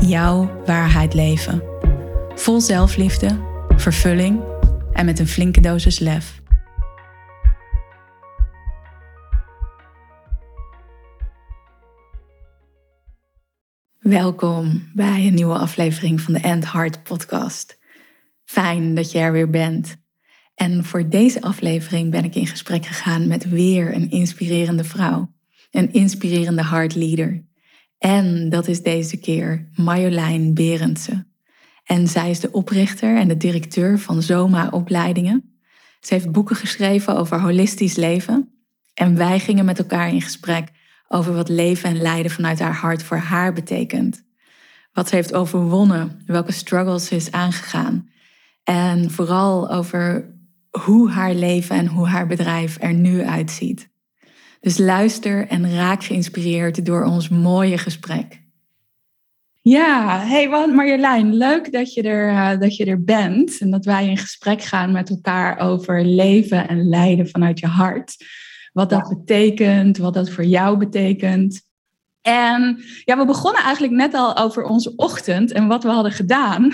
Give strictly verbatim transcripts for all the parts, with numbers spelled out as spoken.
Jouw waarheid leven. Vol zelfliefde, vervulling en met een flinke dosis lef. Welkom bij een nieuwe aflevering van de AndHeart Podcast. Fijn dat je er weer bent. En voor deze aflevering ben ik in gesprek gegaan met weer een inspirerende vrouw. Een inspirerende heartleader. En dat is deze keer Marjolein Berendsen. En zij is de oprichter en de directeur van Zoma Opleidingen. Ze heeft boeken geschreven over holistisch leven. En wij gingen met elkaar in gesprek over wat leven en leiden vanuit haar hart voor haar betekent. Wat ze heeft overwonnen, welke struggles ze is aangegaan. En vooral over hoe haar leven en hoe haar bedrijf er nu uitziet. Dus luister en raak geïnspireerd door ons mooie gesprek. Ja, hey Marjolein, leuk dat je, er, uh, dat je er bent. En dat wij in gesprek gaan met elkaar over leven en leiden vanuit je hart. Wat dat betekent, wat dat voor jou betekent. En ja, we begonnen eigenlijk net al over onze ochtend en wat we hadden gedaan.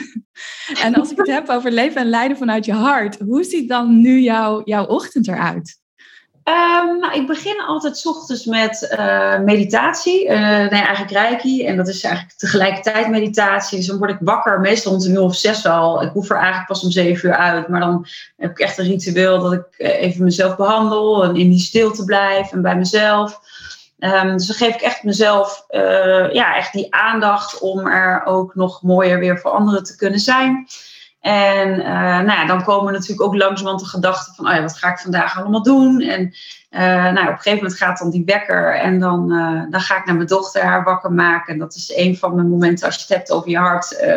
En als ik het heb over leven en leiden vanuit je hart, hoe ziet dan nu jouw, jouw ochtend eruit? Um, nou, ik begin altijd 's ochtends met uh, meditatie, uh, nee, eigenlijk Reiki. En dat is eigenlijk tegelijkertijd meditatie. Dus dan word ik wakker, meestal om een uur of zes al. Ik hoef er eigenlijk pas om zeven uur uit. Maar dan heb ik echt een ritueel dat ik uh, even mezelf behandel. En in die stilte blijf en bij mezelf. Um, dus dan geef ik echt mezelf uh, ja, echt die aandacht om er ook nog mooier weer voor anderen te kunnen zijn. En uh, nou ja, dan komen natuurlijk ook langzamerhand de gedachten van, oh ja, wat ga ik vandaag allemaal doen? En uh, nou ja, op een gegeven moment gaat dan die wekker en dan, uh, dan ga ik naar mijn dochter haar wakker maken. En dat is een van mijn momenten, als je het hebt over je hart, uh,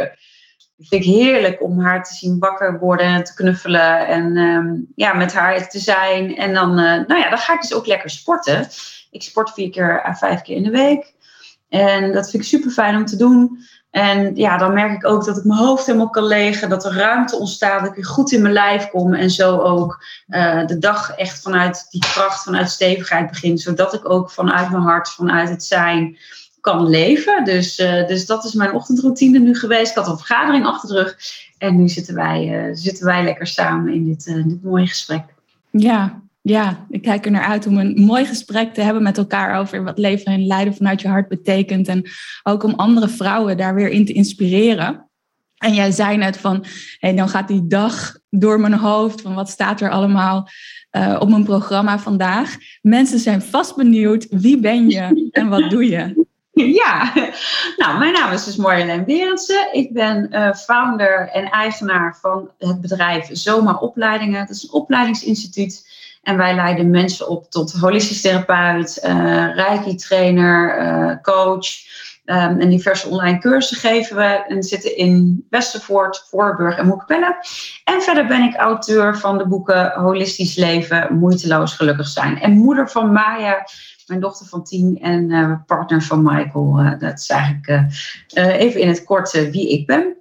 vind ik heerlijk om haar te zien wakker worden en te knuffelen en um, ja, met haar te zijn. En dan, uh, nou ja, dan ga ik dus ook lekker sporten. Ik sport vier keer à vijf keer in de week. En dat vind ik super fijn om te doen. En ja, dan merk ik ook dat ik mijn hoofd helemaal kan legen. Dat er ruimte ontstaat, dat ik weer goed in mijn lijf kom. En zo ook uh, de dag echt vanuit die kracht, vanuit stevigheid begint. Zodat ik ook vanuit mijn hart, vanuit het zijn kan leven. Dus, uh, dus dat is mijn ochtendroutine nu geweest. Ik had een vergadering achter de rug. En nu zitten wij, uh, zitten wij lekker samen in dit, uh, dit mooie gesprek. Ja, ja, ik kijk er naar uit om een mooi gesprek te hebben met elkaar over wat leven en leiden vanuit je hart betekent. En ook om andere vrouwen daar weer in te inspireren. En jij zei net van, hey, dan gaat die dag door mijn hoofd van wat staat er allemaal uh, op mijn programma vandaag. Mensen zijn vast benieuwd, wie ben je en wat doe je? Ja, nou, mijn naam is dus Marjolein Berendsen. Ik ben uh, founder en eigenaar van het bedrijf Zoma Opleidingen. Dat is een opleidingsinstituut. En wij leiden mensen op tot holistisch therapeut, uh, reiki-trainer, uh, coach. Um, en diverse online cursussen geven we. En zitten in Westervoort, Voorburg en Moerkapelle. En verder ben ik auteur van de boeken Holistisch Leven, Moeiteloos Gelukkig Zijn. En moeder van Maya, mijn dochter van tien en uh, partner van Michael. Uh, dat is eigenlijk uh, uh, even in het kort uh, wie ik ben.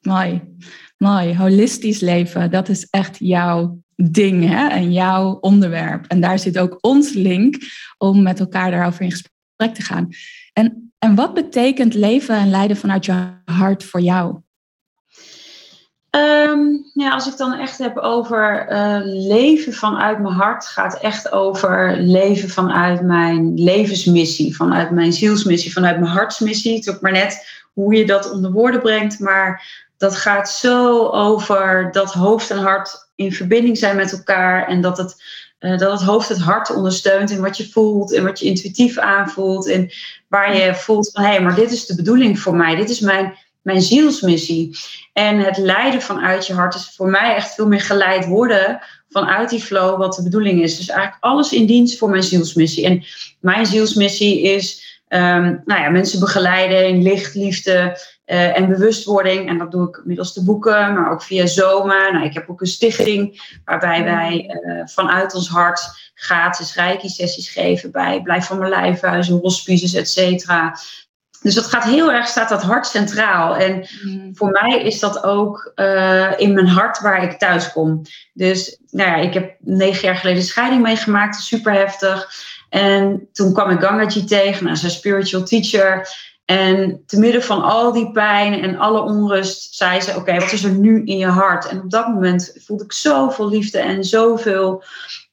Mooi, mooi. Holistisch leven, dat is echt jouw ding, hè? En jouw onderwerp. En daar zit ook ons link om met elkaar daarover in gesprek te gaan. En, en wat betekent leven en leiden vanuit je hart voor jou? Um, ja, als ik dan echt heb over uh, leven vanuit mijn hart, gaat echt over leven vanuit mijn levensmissie, vanuit mijn zielsmissie, vanuit mijn hartsmissie. Het is ook maar net hoe je dat onder woorden brengt, maar dat gaat zo over dat hoofd en hart in verbinding zijn met elkaar. En dat het, uh, dat het hoofd het hart ondersteunt in wat je voelt en wat je intuïtief aanvoelt. En waar je voelt van, hé, hey, maar dit is de bedoeling voor mij. Dit is mijn, mijn zielsmissie. En het leiden vanuit je hart is voor mij echt veel meer geleid worden vanuit die flow wat de bedoeling is. Dus eigenlijk alles in dienst voor mijn zielsmissie. En mijn zielsmissie is Um, nou ja, mensen begeleiden in licht, liefde uh, en bewustwording. En dat doe ik middels de boeken, maar ook via Zoma. Nou, ik heb ook een stichting waarbij wij uh, vanuit ons hart gratis Reiki-sessies geven bij Blijf van Mijn Lijf, huizen, hospices, et cetera. Dus dat gaat heel erg, staat dat hart centraal. En mm. voor mij is dat ook uh, in mijn hart waar ik thuis kom. Dus nou ja, ik heb negen jaar geleden scheiding meegemaakt, super heftig. En toen kwam ik Gangaji tegen, nou, zijn spiritual teacher. En te midden van al die pijn en alle onrust zei ze, oké, okay, wat is er nu in je hart? En op dat moment voelde ik zoveel liefde en zoveel,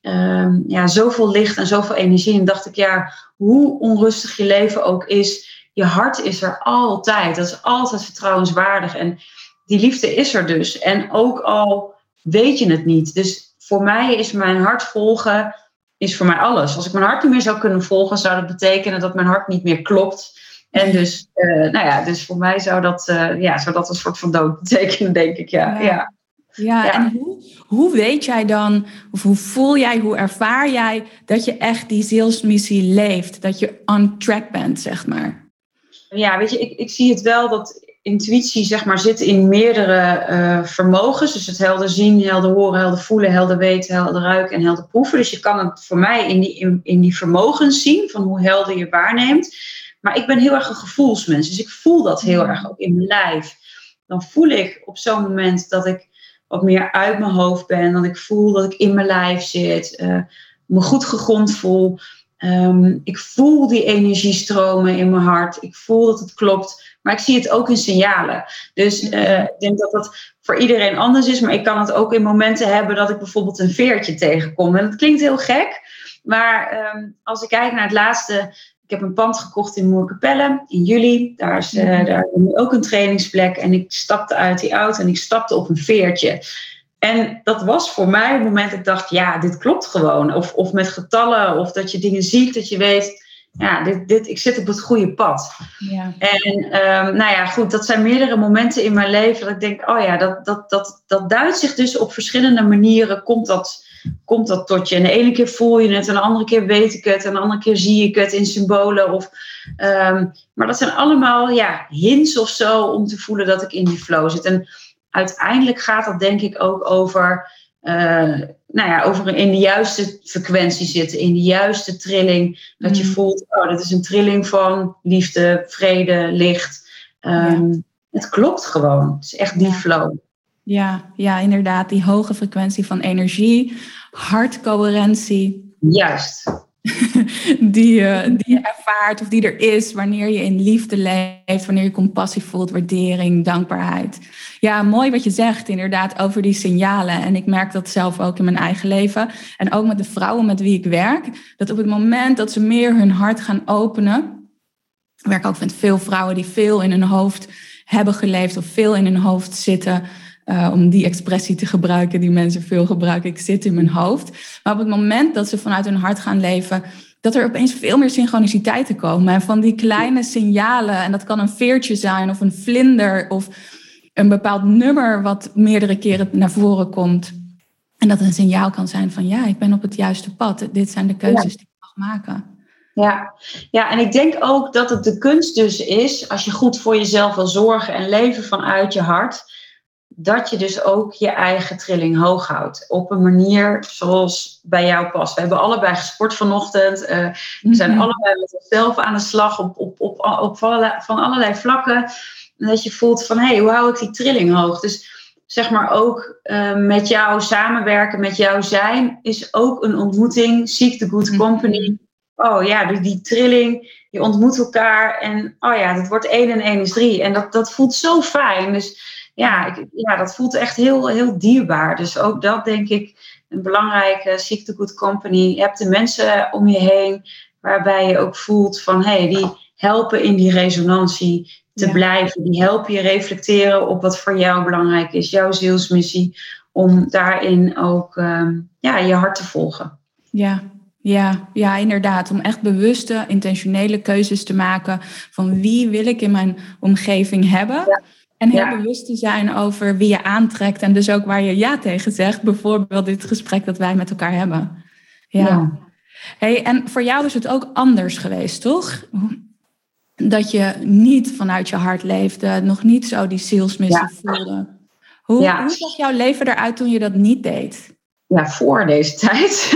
um, ja, zoveel licht en zoveel energie. En dacht ik, ja, hoe onrustig je leven ook is, je hart is er altijd. Dat is altijd vertrouwenswaardig. En die liefde is er dus. En ook al weet je het niet. Dus voor mij is mijn hart volgen, is voor mij alles. Als ik mijn hart niet meer zou kunnen volgen, zou dat betekenen dat mijn hart niet meer klopt. En dus, uh, nou ja, dus voor mij zou dat, uh, ja, zou dat een soort van dood betekenen, denk ik. Ja, ja. ja. ja, ja. En hoe, hoe weet jij dan, of hoe voel jij, hoe ervaar jij dat je echt die zielsmissie leeft? Dat je on track bent, zeg maar. Ja, weet je, ik, ik zie het wel dat intuïtie, zeg maar, zit in meerdere uh, vermogens. Dus het helder zien, helder horen, helder voelen, helder weten, helder ruiken en helder proeven. Dus je kan het voor mij in die, in, in die vermogens zien, van hoe helder je waarneemt. Maar ik ben heel erg een gevoelsmens, dus ik voel dat heel erg ook in mijn lijf. Dan voel ik op zo'n moment dat ik wat meer uit mijn hoofd ben, dat ik voel dat ik in mijn lijf zit, uh, me goed gegrond voel. Um, ik voel die energie stromen in mijn hart. Ik voel dat het klopt. Maar ik zie het ook in signalen. Dus uh, ik denk dat dat voor iedereen anders is. Maar ik kan het ook in momenten hebben dat ik bijvoorbeeld een veertje tegenkom. En dat klinkt heel gek. Maar um, als ik kijk naar het laatste. Ik heb een pand gekocht in Moerkapelle in juli. Daar is uh, mm. daar ook een trainingsplek. En ik stapte uit die auto en ik stapte op een veertje. En dat was voor mij het moment dat ik dacht, ja, dit klopt gewoon. Of, of met getallen, of dat je dingen ziet, dat je weet, ja, dit, dit, ik zit op het goede pad. Ja. En um, nou ja, goed, dat zijn meerdere momenten in mijn leven dat ik denk, oh ja, dat, dat, dat, dat duidt zich dus op verschillende manieren, komt dat, komt dat tot je. En de ene keer voel je het, en de andere keer weet ik het, en de andere keer zie ik het in symbolen. Of, um, maar dat zijn allemaal, ja, hints of zo om te voelen dat ik in die flow zit. En uiteindelijk gaat dat denk ik ook over, uh, nou ja, over in de juiste frequentie zitten, in de juiste trilling. Dat je mm. voelt, oh, dat is een trilling van liefde, vrede, licht. Um, ja. Het klopt gewoon. Het is echt die ja. flow. Ja, ja, inderdaad. Die hoge frequentie van energie, hartcoherentie. Juist. die, uh, die je ervaart of die er is wanneer je in liefde leeft, wanneer je compassie voelt, waardering, dankbaarheid. Ja, mooi wat je zegt inderdaad over die signalen. En ik merk dat zelf ook in mijn eigen leven. En ook met de vrouwen met wie ik werk. Dat op het moment dat ze meer hun hart gaan openen. Ik werk ook met veel vrouwen die veel in hun hoofd hebben geleefd of veel in hun hoofd zitten. Uh, om die expressie te gebruiken die mensen veel gebruiken. Ik zit in mijn hoofd. Maar op het moment dat ze vanuit hun hart gaan leven, dat er opeens veel meer synchroniciteiten komen. En van die kleine signalen, en dat kan een veertje zijn of een vlinder of een bepaald nummer wat meerdere keren naar voren komt. En dat een signaal kan zijn van ja, ik ben op het juiste pad. Dit zijn de keuzes ja. die ik mag maken. Ja. ja, en ik denk ook dat het de kunst dus is, als je goed voor jezelf wil zorgen en leven vanuit je hart, dat je dus ook je eigen trilling hoog houdt. Op een manier zoals bij jou past. We hebben allebei gesport vanochtend. Uh, we mm-hmm. zijn allebei met onszelf aan de slag. Op, op, op, op allerlei, van allerlei vlakken. En dat je voelt van, hé, hey, hoe hou ik die trilling hoog? Dus zeg maar ook uh, met jou samenwerken, met jou zijn, is ook een ontmoeting. Seek the good company. Mm-hmm. Oh ja, die, die trilling. Je ontmoet elkaar. En oh ja, dat wordt één en één is drie. En dat, dat voelt zo fijn. Dus Ja, ik, ja, dat voelt echt heel, heel dierbaar. Dus ook dat denk ik een belangrijke, seek the good company. Je hebt de mensen om je heen waarbij je ook voelt van, hé, hey, die helpen in die resonantie te ja. blijven. Die helpen je reflecteren op wat voor jou belangrijk is, jouw zielsmissie. Om daarin ook um, ja, je hart te volgen. Ja. Ja, ja, inderdaad. Om echt bewuste, intentionele keuzes te maken van wie wil ik in mijn omgeving hebben. Ja. En heel ja. bewust te zijn over wie je aantrekt. En dus ook waar je ja tegen zegt. Bijvoorbeeld dit gesprek dat wij met elkaar hebben. Ja. ja. Hey, en voor jou is het ook anders geweest, toch? dat je niet vanuit je hart leefde, nog niet zo die zielsmissie ja. voelde. Hoe, ja. hoe zag jouw leven eruit toen je dat niet deed? Ja, voor deze tijd.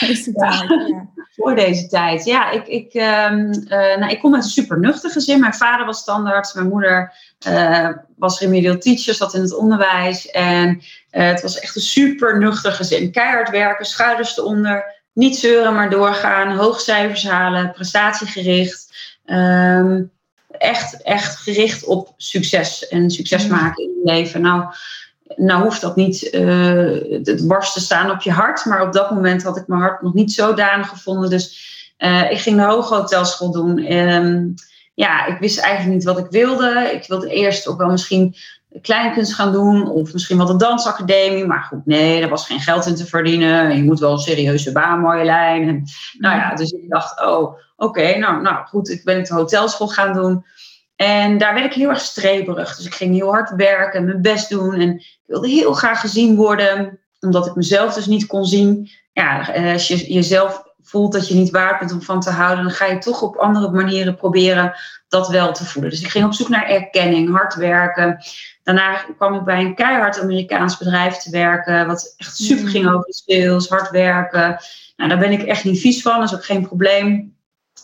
Deze tijd ja. Ja. Voor deze tijd, ja. Ik, ik, um, uh, nou, ik kom uit een supernuchter gezin. Mijn vader was tandarts, mijn moeder uh, was remedial teacher, zat in het onderwijs. En uh, het was echt een supernuchter gezin. Keihard werken, schouders eronder, niet zeuren maar doorgaan, hoogcijfers halen, prestatiegericht. Um, echt, echt gericht op succes en succes maken in je leven. Nou, nou hoeft dat niet uh, het barst te staan op je hart, maar op dat moment had ik mijn hart nog niet zodanig gevonden. Dus uh, ik ging de hooghotelschool doen. Um, ja, ik wist eigenlijk niet wat ik wilde. Ik wilde eerst ook wel misschien kleinkunst gaan doen of misschien wel de dansacademie. Maar goed, nee, er was geen geld in te verdienen. Je moet wel een serieuze baan, Marjolein. En, nou ja, dus ik dacht, oh... Oké, okay, nou, nou goed, ik ben de hotelschool gaan doen. En daar werd ik heel erg streberig. Dus ik ging heel hard werken en mijn best doen. En ik wilde heel graag gezien worden. Omdat ik mezelf dus niet kon zien. Ja, als je jezelf voelt dat je niet waard bent om van te houden, dan ga je toch op andere manieren proberen dat wel te voelen. Dus ik ging op zoek naar erkenning, hard werken. Daarna kwam ik bij een keihard Amerikaans bedrijf te werken. Wat echt super ging over de sales, hard werken. Nou, daar ben ik echt niet vies van. Dat is ook geen probleem.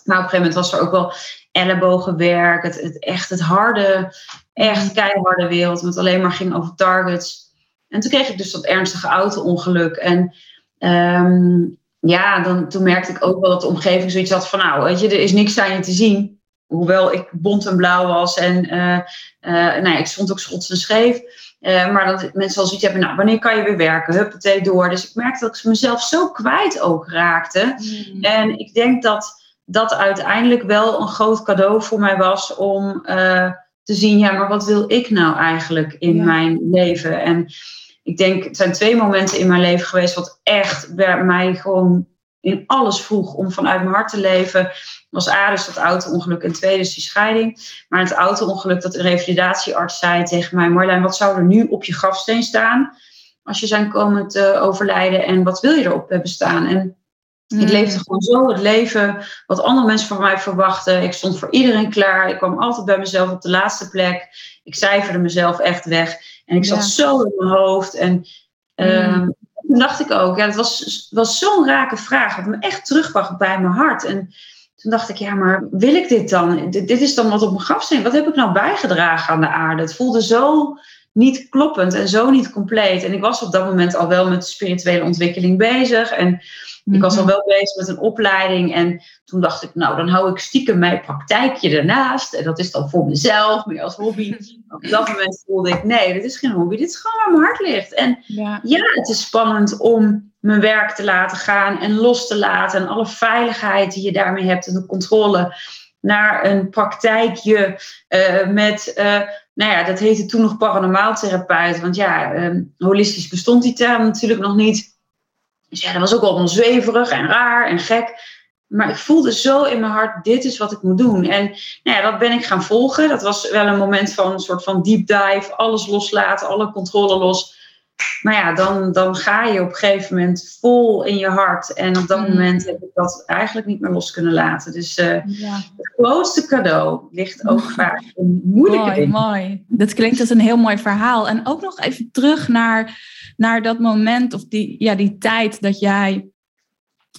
Maar op een gegeven moment was er ook wel ellebogenwerk. Het, het echt het harde, echt keiharde wereld. Want het alleen maar ging over targets. En toen kreeg ik dus dat ernstige auto-ongeluk. En um, ja, dan, toen merkte ik ook wel dat de omgeving zoiets had van... Nou, weet je, er is niks aan je te zien. Hoewel ik bont en blauw was. En uh, uh, nou ja, ik stond ook schots en scheef. Uh, maar dat mensen al zoiets hebben... Nou, wanneer kan je weer werken? Huppatee door. Dus ik merkte dat ik mezelf zo kwijt ook raakte. Mm. En ik denk dat... dat uiteindelijk wel een groot cadeau voor mij was om uh, te zien... ja, maar wat wil ik nou eigenlijk in ja. mijn leven? En ik denk, het zijn twee momenten in mijn leven geweest... wat echt bij mij gewoon in alles vroeg om vanuit mijn hart te leven. Was A, dus dat auto-ongeluk en tweede is die scheiding. Maar het auto-ongeluk, dat de revalidatiearts zei tegen mij... Marjolein, wat zou er nu op je grafsteen staan als je zijn komen te overlijden? En wat wil je erop hebben staan? En... ik leefde gewoon zo het leven wat andere mensen van mij verwachten. Ik stond voor iedereen klaar. Ik kwam altijd bij mezelf op de laatste plek. Ik cijferde mezelf echt weg. En ik zat ja. zo in mijn hoofd. En uh, mm. toen dacht ik ook, ja, het was, was zo'n rake vraag. Wat me echt terugbracht bij mijn hart. En toen dacht ik, ja, maar wil ik dit dan? Dit, dit is dan wat op mijn grafsteen. Wat heb ik nou bijgedragen aan de aarde? Het voelde zo niet kloppend en zo niet compleet. En ik was op dat moment al wel met spirituele ontwikkeling bezig. En... ik was al wel bezig met een opleiding en toen dacht ik, nou, dan hou ik stiekem mijn praktijkje ernaast. En dat is dan voor mezelf, meer als hobby. Op dat moment voelde ik, nee, dit is geen hobby, dit is gewoon waar mijn hart ligt. En ja. ja, het is spannend om mijn werk te laten gaan en los te laten. En alle veiligheid die je daarmee hebt en de controle naar een praktijkje uh, met... Uh, nou ja, dat heette toen nog paranormaal therapeut. Want ja, um, holistisch bestond die term natuurlijk nog niet. Dus ja, dat was ook allemaal zweverig en raar en gek. Maar ik voelde zo in mijn hart, dit is wat ik moet doen. En nou ja, dat ben ik gaan volgen. Dat was wel een moment van een soort van deep dive. Alles loslaten, alle controle los. Maar ja, dan, dan ga je op een gegeven moment vol in je hart. En op dat mm. moment heb ik dat eigenlijk niet meer los kunnen laten. Dus uh, ja. het grootste cadeau ligt ook mm. vaak in moeilijke mooi, dingen. Mooi. Dat klinkt als een heel mooi verhaal. En ook nog even terug naar, naar dat moment of die, ja, die tijd dat jij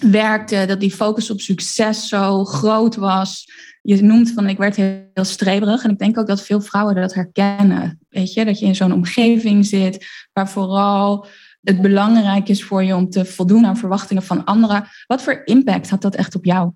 werkte. Dat die focus op succes zo groot was. Je noemt van ik werd heel, heel streberig. En ik denk ook dat veel vrouwen dat herkennen. Weet je, dat je in zo'n omgeving zit waar vooral het belangrijk is voor je om te voldoen aan verwachtingen van anderen. Wat voor impact had dat echt op jou?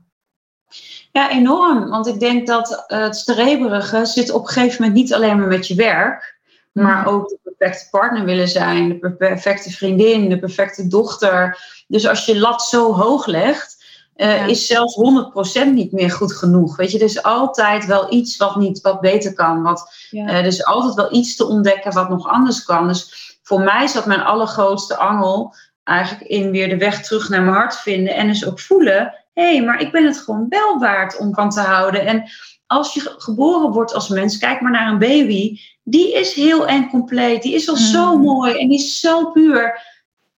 Ja, enorm. Want ik denk dat uh, het streberige zit op een gegeven moment niet alleen maar met je werk. Mm. Maar ook de perfecte partner willen zijn. De perfecte vriendin, de perfecte dochter. Dus als je lat zo hoog legt, uh, ja. is zelfs honderd procent niet meer goed genoeg. Weet je, er is altijd wel iets wat niet, wat beter kan. Wat, ja. uh, er is altijd wel iets te ontdekken wat nog anders kan. Dus... voor mij zat mijn allergrootste angel eigenlijk in weer de weg terug naar mijn hart vinden. En dus ook voelen, hé, hey, maar ik ben het gewoon wel waard om van te houden. En als je geboren wordt als mens, kijk maar naar een baby. Die is heel en compleet. Die is al mm. zo mooi en die is zo puur.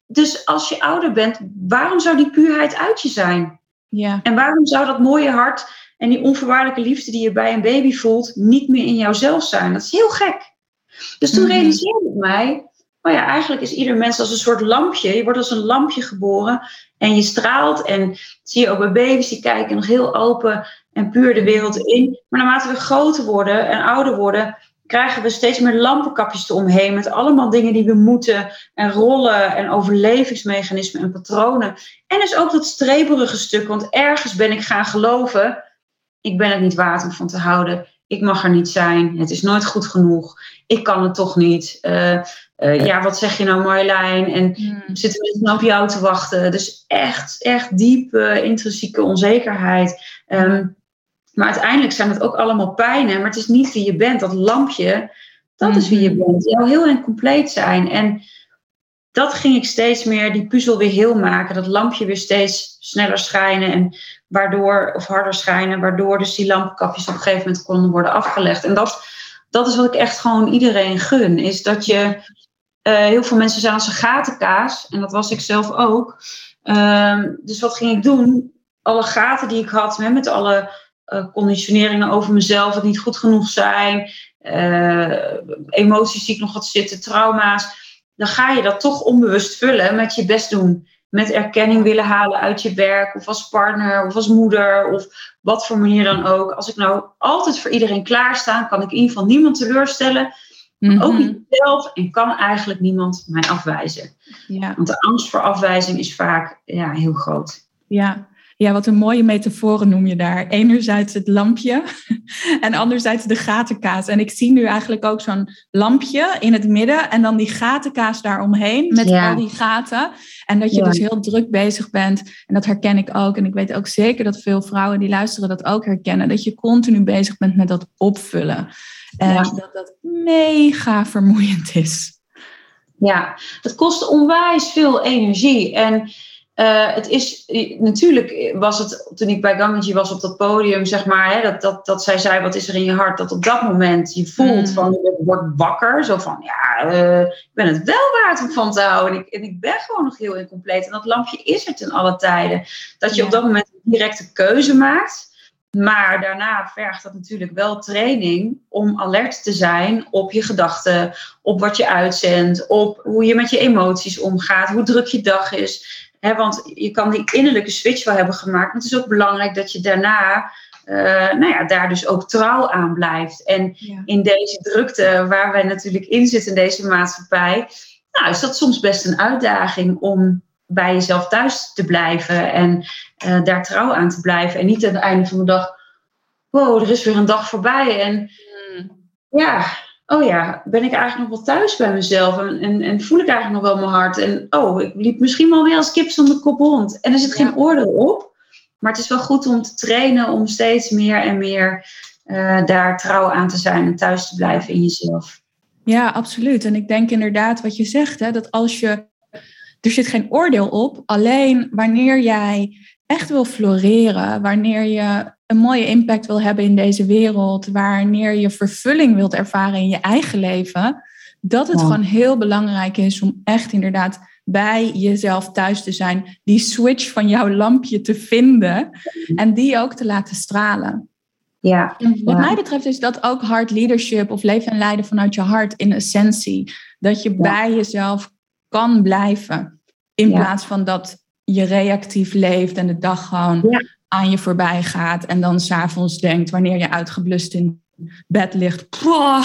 Dus als je ouder bent, waarom zou die puurheid uit je zijn? Yeah. En waarom zou dat mooie hart en die onvoorwaardelijke liefde die je bij een baby voelt, niet meer in jouzelf zijn. Dat is heel gek. Dus toen mm-hmm. realiseerde ik mij, oh ja, eigenlijk is ieder mens als een soort lampje. Je wordt als een lampje geboren en je straalt. En zie je ook bij baby's, die kijken nog heel open en puur de wereld in. Maar naarmate we groter worden en ouder worden, krijgen we steeds meer lampenkapjes eromheen met allemaal dingen die we moeten en rollen en overlevingsmechanismen en patronen. En dus ook dat streberige stuk, want ergens ben ik gaan geloven, ik ben het niet waard om van te houden, ik mag er niet zijn, het is nooit goed genoeg, ik kan het toch niet, uh, uh, ja, wat zeg je nou Marjolein, en hmm. zitten we dan op jou te wachten. Dus echt, echt diepe intrinsieke onzekerheid. Um, Maar uiteindelijk zijn het ook allemaal pijnen. Maar het is niet wie je bent. Dat lampje, dat is wie je bent. Jou heel en compleet zijn. En dat ging ik steeds meer, die puzzel weer heel maken. Dat lampje weer steeds sneller schijnen. En waardoor, of harder schijnen. Waardoor dus die lampkapjes op een gegeven moment konden worden afgelegd. En dat, dat is wat ik echt gewoon iedereen gun. Is dat je, uh, heel veel mensen zijn als een gatenkaas. En dat was ik zelf ook. Uh, dus wat ging ik doen? Alle gaten die ik had, met alle Uh, conditioneringen over mezelf, het niet goed genoeg zijn, uh, emoties die ik nog had zitten, trauma's, dan ga je dat toch onbewust vullen met je best doen. Met erkenning willen halen uit je werk, of als partner, of als moeder, of wat voor manier dan ook. Als ik nou altijd voor iedereen klaarstaan, kan ik in ieder geval niemand teleurstellen, mm-hmm. ook niet zelf, en kan eigenlijk niemand mij afwijzen. Ja. Want de angst voor afwijzing is vaak ja, heel groot. Ja. Ja, wat een mooie metaforen noem je daar. Enerzijds het lampje en anderzijds de gatenkaas. En ik zie nu eigenlijk ook zo'n lampje in het midden en dan die gatenkaas daaromheen met ja. al die gaten. En dat je ja. dus heel druk bezig bent. En dat herken ik ook. En ik weet ook zeker dat veel vrouwen die luisteren dat ook herkennen. Dat je continu bezig bent met dat opvullen. En ja. dat dat mega vermoeiend is. Ja, dat kost onwijs veel energie. En Uh, het is, natuurlijk was het, toen ik bij Gangaji was op dat podium, zeg maar, hè, dat, dat, dat zij zei, wat is er in je hart? Dat op dat moment je voelt, mm. van, je wordt wakker, zo van, ja, uh, ik ben het wel waard om van te houden. En ik, en ik ben gewoon nog heel incompleet. En dat lampje is er ten alle tijden. Dat je ja. op dat moment een directe keuze maakt. Maar daarna vergt dat natuurlijk wel training om alert te zijn op je gedachten, op wat je uitzendt, op hoe je met je emoties omgaat, hoe druk je dag is. He, want je kan die innerlijke switch wel hebben gemaakt. Maar het is ook belangrijk dat je daarna uh, nou ja, daar dus ook trouw aan blijft. En ja. in deze drukte waar wij natuurlijk in zitten in deze maatschappij, nou, is dat soms best een uitdaging om bij jezelf thuis te blijven. En uh, daar trouw aan te blijven. En niet aan het einde van de dag, wow, er is weer een dag voorbij. En hmm. ja, oh ja, ben ik eigenlijk nog wel thuis bij mezelf? En, en, en voel ik eigenlijk nog wel mijn hart? En oh, ik liep misschien wel weer als kip zonder kop rond. En er zit ja. geen oordeel op. Maar het is wel goed om te trainen om steeds meer en meer uh, daar trouw aan te zijn en thuis te blijven in jezelf. Ja, absoluut. En ik denk inderdaad wat je zegt, hè, dat als je... Er zit geen oordeel op, alleen wanneer jij echt wil floreren, wanneer je een mooie impact wil hebben in deze wereld, wanneer je vervulling wilt ervaren in je eigen leven, dat het ja. gewoon heel belangrijk is om echt inderdaad bij jezelf thuis te zijn, die switch van jouw lampje te vinden en die ook te laten stralen. Ja, en wat ja. mij betreft is dat ook hard leadership of leven en leiden vanuit je hart in essentie. Dat je ja. bij jezelf kan blijven, in ja. plaats van dat je reactief leeft en de dag gewoon ja. aan je voorbij gaat en dan 's avonds denkt, wanneer je uitgeblust in bed ligt, poh,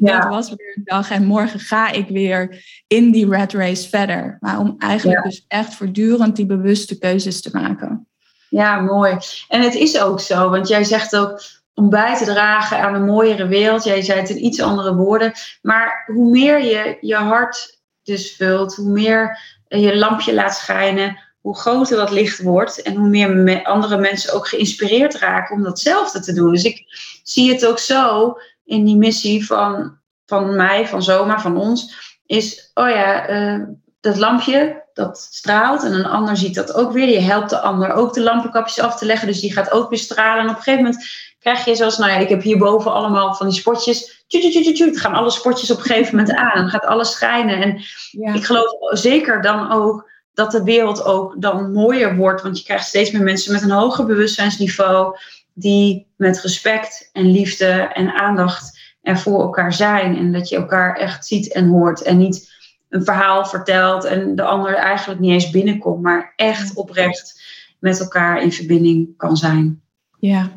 ja. dat was weer een dag en morgen ga ik weer in die rat race verder. Maar om eigenlijk ja. dus echt voortdurend die bewuste keuzes te maken. Ja, mooi. En het is ook zo, want jij zegt ook, om bij te dragen aan een mooiere wereld, jij zei het in iets andere woorden, maar hoe meer je je hart dus vult, hoe meer je lampje laat schijnen, hoe groter dat licht wordt en hoe meer me- andere mensen ook geïnspireerd raken om datzelfde te doen. Dus ik zie het ook zo in die missie van, van mij, van Zoma, van ons, is, oh ja, uh, dat lampje, dat straalt en een ander ziet dat ook weer. Je helpt de ander ook de lampenkapjes af te leggen, dus die gaat ook weer stralen. En op een gegeven moment krijg je zoals, nou ja, ik heb hierboven allemaal van die spotjes. Tju, tju, tju, tju, het gaan alle spotjes op een gegeven moment aan. Dan gaat alles schijnen. En ja. ik geloof zeker dan ook dat de wereld ook dan mooier wordt. Want je krijgt steeds meer mensen met een hoger bewustzijnsniveau. die met respect en liefde en aandacht er voor elkaar zijn. En dat je elkaar echt ziet en hoort. En niet een verhaal vertelt en de ander eigenlijk niet eens binnenkomt. Maar echt oprecht met elkaar in verbinding kan zijn. Ja,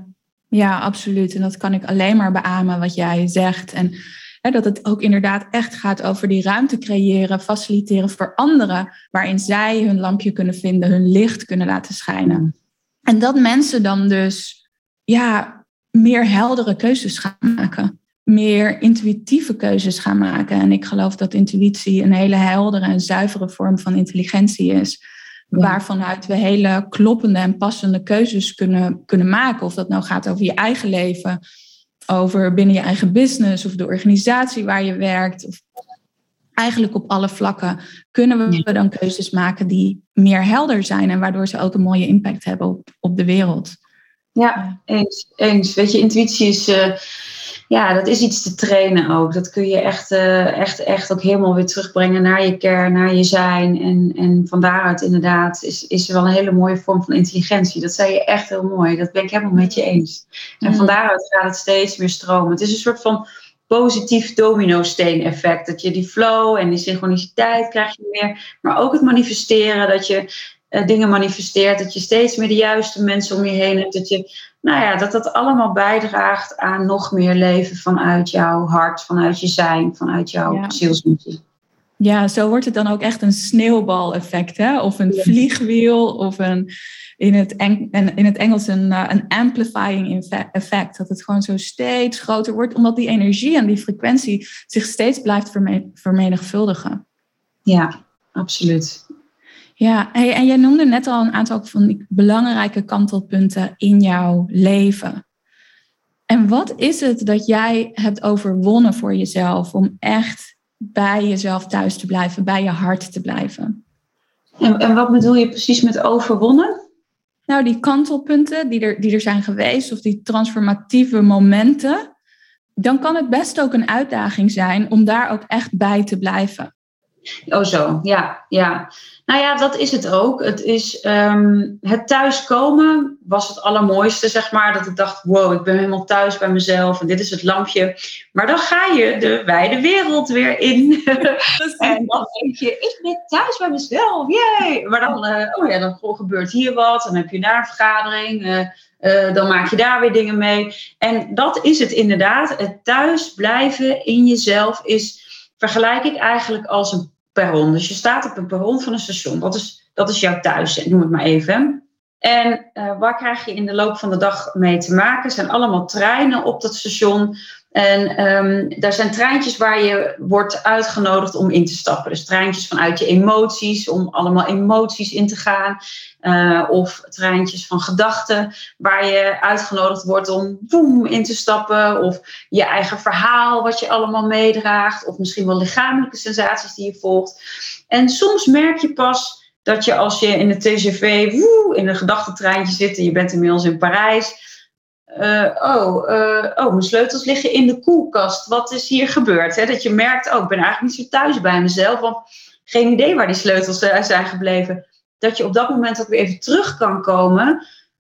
ja, absoluut. En dat kan ik alleen maar beamen wat jij zegt. En hè, dat het ook inderdaad echt gaat over die ruimte creëren, faciliteren voor anderen. Waarin zij hun lampje kunnen vinden, hun licht kunnen laten schijnen. En dat mensen dan dus ja, meer heldere keuzes gaan maken. Meer intuïtieve keuzes gaan maken. En ik geloof dat intuïtie een hele heldere en zuivere vorm van intelligentie is. Ja. Waarvanuit we hele kloppende en passende keuzes kunnen, kunnen maken. Of dat nou gaat over je eigen leven, over binnen je eigen business of de organisatie waar je werkt. Of eigenlijk op alle vlakken kunnen we dan keuzes maken die meer helder zijn. En waardoor ze ook een mooie impact hebben op, op de wereld. Ja, eens. eens. Weet je, intuïtie is... Uh... Ja, dat is iets te trainen ook. Dat kun je echt, uh, echt, echt ook helemaal weer terugbrengen naar je kern, naar je zijn. En, en van daaruit inderdaad is, is er wel een hele mooie vorm van intelligentie. Dat zei je echt heel mooi. Dat ben ik helemaal met je eens. En mm. van daaruit gaat het steeds meer stromen. Het is een soort van positief domino-steen effect. Dat je die flow en die synchroniciteit krijg je meer. Maar ook het manifesteren, dat je... dingen manifesteert, dat je steeds meer de juiste mensen om je heen hebt, dat je, nou ja, dat dat allemaal bijdraagt aan nog meer leven vanuit jouw hart, vanuit je zijn, vanuit jouw ja. zielsmissie. Ja, zo wordt het dan ook echt een sneeuwbaleffect, hè? Of een ja. vliegwiel, of een in het, Eng, in het Engels een, een amplifying effect, dat het gewoon zo steeds groter wordt, omdat die energie en die frequentie zich steeds blijft vermenigvuldigen. Ja, absoluut. Ja, en jij noemde net al een aantal van die belangrijke kantelpunten in jouw leven. En wat is het dat jij hebt overwonnen voor jezelf om echt bij jezelf thuis te blijven, bij je hart te blijven? En, en wat bedoel je precies met overwonnen? Nou, die kantelpunten die er, die er zijn geweest of die transformatieve momenten, dan kan het best ook een uitdaging zijn om daar ook echt bij te blijven. Oh zo, ja, ja. Nou ja, dat is het ook. Het is um, het thuiskomen was het allermooiste, zeg maar. Dat ik dacht, wow, ik ben helemaal thuis bij mezelf en dit is het lampje. Maar dan ga je de wijde wereld weer in. En dan denk je, ik ben thuis bij mezelf, yay! Maar dan, uh, oh ja, dan gebeurt hier wat. Dan heb je daar een vergadering. Uh, uh, dan maak je daar weer dingen mee. En dat is het inderdaad. Het thuis blijven in jezelf is... vergelijk ik eigenlijk als een perron. Dus je staat op een perron van een station. Dat is, dat is jouw thuis, noem het maar even. En uh, waar krijg je in de loop van de dag mee te maken? Zijn allemaal treinen op dat station. En um, daar zijn treintjes waar je wordt uitgenodigd om in te stappen. Dus treintjes vanuit je emoties, om allemaal emoties in te gaan. Uh, of treintjes van gedachten, waar je uitgenodigd wordt om boem in te stappen. Of je eigen verhaal, wat je allemaal meedraagt. Of misschien wel lichamelijke sensaties die je volgt. En soms merk je pas dat je als je in de T G V, woe, in een gedachtentreintje zit en je bent inmiddels in Parijs... Uh, oh, uh, oh, mijn sleutels liggen in de koelkast. Wat is hier gebeurd? Hè? Dat je merkt, oh, ik ben eigenlijk niet zo thuis bij mezelf. Want geen idee waar die sleutels uh, zijn gebleven. Dat je op dat moment ook weer even terug kan komen.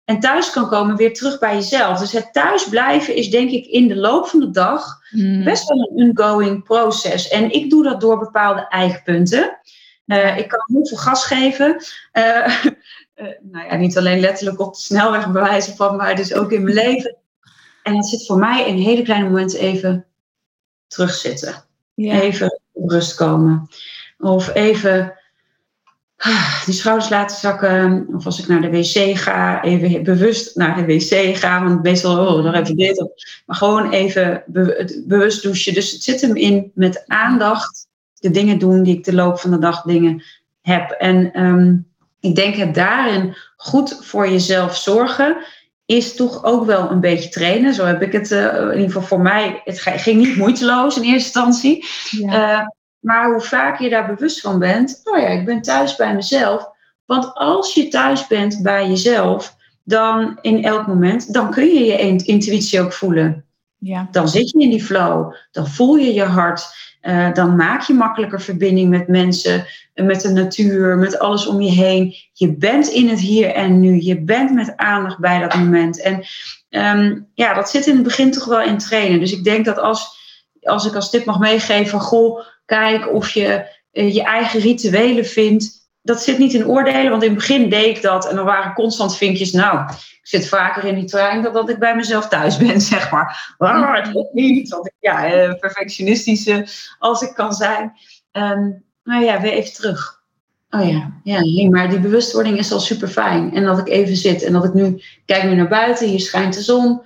En thuis kan komen weer terug bij jezelf. Dus het thuis blijven is denk ik in de loop van de dag hmm. best wel een ongoing proces. En ik doe dat door bepaalde eikenpunten. Uh, ik kan heel veel gas geven. Uh, Uh, nou ja, niet alleen letterlijk op de snelweg bewijzen van, maar dus ook in mijn leven. En dat zit voor mij in hele kleine momenten even terugzitten. Yeah. Even op rust komen. Of even ah, die schouders laten zakken. Of als ik naar de wc ga, even bewust naar de wc ga. Want meestal, oh, dan heb je dit op. Maar gewoon even be- bewust douchen. Dus het zit hem in met aandacht. De dingen doen die ik de loop van de dag dingen heb. En... Um, ik denk het daarin goed voor jezelf zorgen is toch ook wel een beetje trainen. Zo heb ik het uh, in ieder geval voor mij. Het ging niet moeiteloos in eerste instantie. Ja. Uh, maar hoe vaker je daar bewust van bent. Oh ja, ik ben thuis bij mezelf. Want als je thuis bent bij jezelf. Dan in elk moment. Dan kun je je intuïtie ook voelen. Ja. Dan zit je in die flow. Dan voel je je hart. Uh, dan maak je makkelijker verbinding met mensen, met de natuur, met alles om je heen. Je bent in het hier en nu. Je bent met aandacht bij dat moment. En um, ja, dat zit in het begin toch wel in trainen. Dus ik denk dat als, als ik als tip mag meegeven, goh, kijk of je uh, je eigen rituelen vindt. Dat zit niet in oordelen, want in het begin deed ik dat. En dan waren constant vinkjes, nou, ik zit vaker in die trein dan dat ik bij mezelf thuis ben, zeg maar. Maar het lukt niet, want ik, ja, perfectionistisch als ik kan zijn. Um, nou ja, weer even terug. Oh ja, ja, maar die bewustwording is al super fijn. En dat ik even zit en dat ik nu, kijk nu naar buiten, hier schijnt de zon.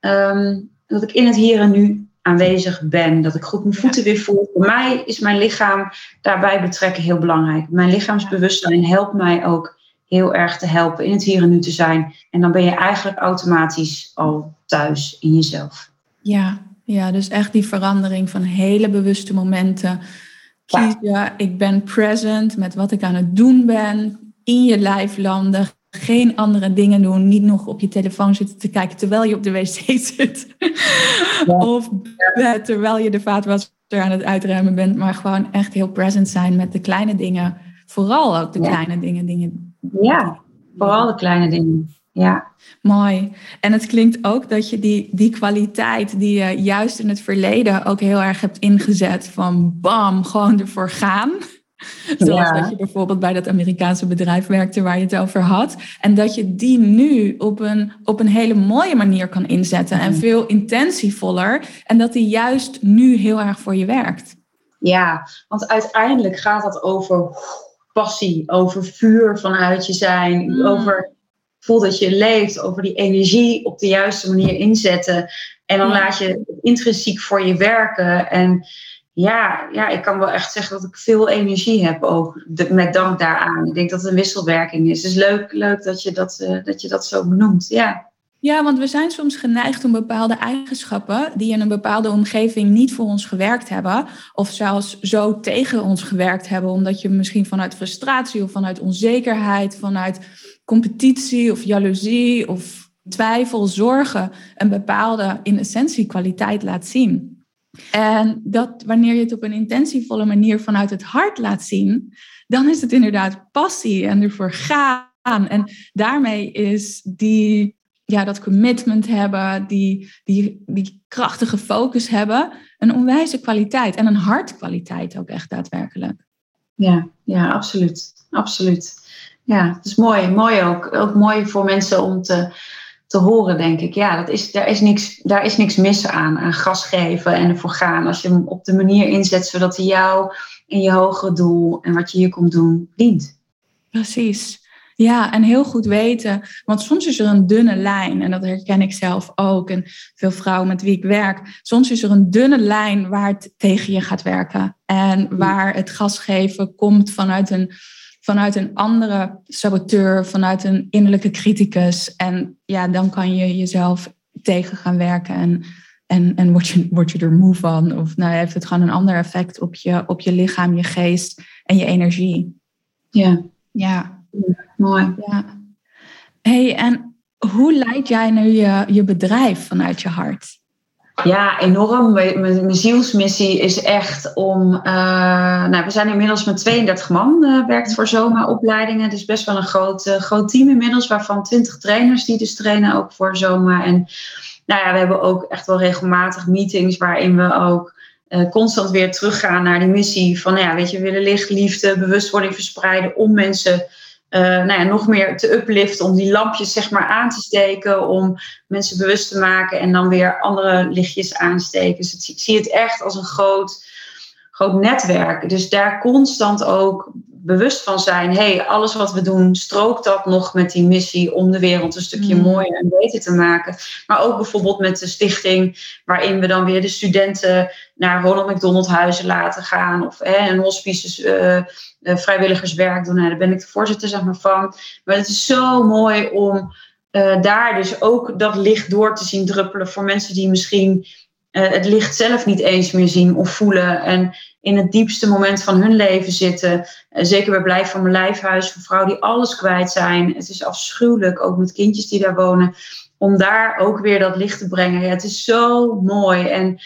Um, dat ik in het hier en nu aanwezig ben, dat ik goed mijn voeten weer voel. Voor mij is mijn lichaam daarbij betrekken heel belangrijk. Mijn lichaamsbewustzijn helpt mij ook heel erg te helpen in het hier en nu te zijn. En dan ben je eigenlijk automatisch al thuis in jezelf. Ja, ja, dus echt die verandering van hele bewuste momenten. Kiezen, ja. Ik ben present met wat ik aan het doen ben. In je lijf landen. Geen andere dingen doen. Niet nog op je telefoon zitten te kijken terwijl je op de wc zit. Ja. Of ja. terwijl je de vaatwasser aan het uitruimen bent. Maar gewoon echt heel present zijn met de kleine dingen. Vooral ook de ja. kleine dingen, dingen. Ja, vooral de kleine dingen. Ja. Mooi. En het klinkt ook dat je die, die kwaliteit die je juist in het verleden ook heel erg hebt ingezet. Van bam, gewoon ervoor gaan. Zoals ja. dat je bijvoorbeeld bij dat Amerikaanse bedrijf werkte waar je het over had. En dat je die nu op een, op een hele mooie manier kan inzetten. En veel intentievoller. En dat die juist nu heel erg voor je werkt. Ja, want uiteindelijk gaat dat over passie. Over vuur vanuit je zijn. Mm. Over voel dat je leeft. Over die energie op de juiste manier inzetten. En dan mm. laat je het intrinsiek voor je werken. En... Ja, ja, ik kan wel echt zeggen dat ik veel energie heb ook, de, met dank daaraan. Ik denk dat het een wisselwerking is. Dus leuk, leuk dat je dat, uh, dat je dat zo benoemt, ja. Ja, want we zijn soms geneigd om bepaalde eigenschappen die in een bepaalde omgeving niet voor ons gewerkt hebben. Of zelfs zo tegen ons gewerkt hebben, omdat je misschien vanuit frustratie of vanuit onzekerheid, vanuit competitie of jaloezie of twijfel, zorgen, een bepaalde in essentie kwaliteit laat zien. En dat wanneer je het op een intentievolle manier vanuit het hart laat zien, dan is het inderdaad passie en ervoor gaan. En daarmee is die, ja, dat commitment hebben, die, die, die krachtige focus hebben, een onwijze kwaliteit en een hartkwaliteit ook echt daadwerkelijk. Ja, ja, absoluut. Absoluut. Ja, het is mooi. Mooi ook. Ook mooi voor mensen om te... te horen, denk ik. Ja, dat is, daar, is niks, daar is niks mis aan. Aan gas geven en ervoor gaan. Als je hem op de manier inzet zodat hij jou in je hogere doel en wat je hier komt doen, dient. Precies. Ja, en heel goed weten. Want soms is er een dunne lijn. En dat herken ik zelf ook. En veel vrouwen met wie ik werk. Soms is er een dunne lijn waar het tegen je gaat werken. En waar het gas geven komt vanuit een... vanuit een andere saboteur, vanuit een innerlijke criticus. En ja, dan kan je jezelf tegen gaan werken en, en, en word je, word je er moe van. Of nou heeft het gewoon een ander effect op je, op je lichaam, je geest en je energie. Ja. Ja. Ja, mooi. Ja. Hey, en hoe leid jij nu je, je bedrijf vanuit je hart? Ja, enorm. Mijn, mijn zielsmissie is echt om... Uh, nou, we zijn inmiddels met tweeëndertig man, uh, werkt voor Zoma Opleidingen. Dus best wel een groot, uh, groot team inmiddels, waarvan twintig trainers die dus trainen ook voor Zoma. En nou ja, we hebben ook echt wel regelmatig meetings waarin we ook uh, constant weer teruggaan naar die missie van, nou ja, weet je, we willen licht, liefde, bewustwording verspreiden om mensen... Uh, nou ja, nog meer te upliften, om die lampjes zeg maar aan te steken, om mensen bewust te maken en dan weer andere lichtjes aansteken. Dus het, ik zie het echt als een groot, groot netwerk. Dus daar constant ook bewust van zijn. Hey, alles wat we doen, strookt dat nog met die missie om de wereld een stukje mm. mooier en beter te maken. Maar ook bijvoorbeeld met de stichting waarin we dan weer de studenten naar Ronald McDonaldhuizen laten gaan. Of hè, een hospices uh, uh, vrijwilligerswerk doen. Nou, daar ben ik de voorzitter zeg maar, van. Maar het is zo mooi om uh, daar dus ook dat licht door te zien druppelen voor mensen die misschien... Uh, het licht zelf niet eens meer zien of voelen. En in het diepste moment van hun leven zitten. Uh, zeker bij Blijf van Mijn Lijf, huis voor vrouwen die alles kwijt zijn. Het is afschuwelijk, ook met kindjes die daar wonen. Om daar ook weer dat licht te brengen. Ja, het is zo mooi. En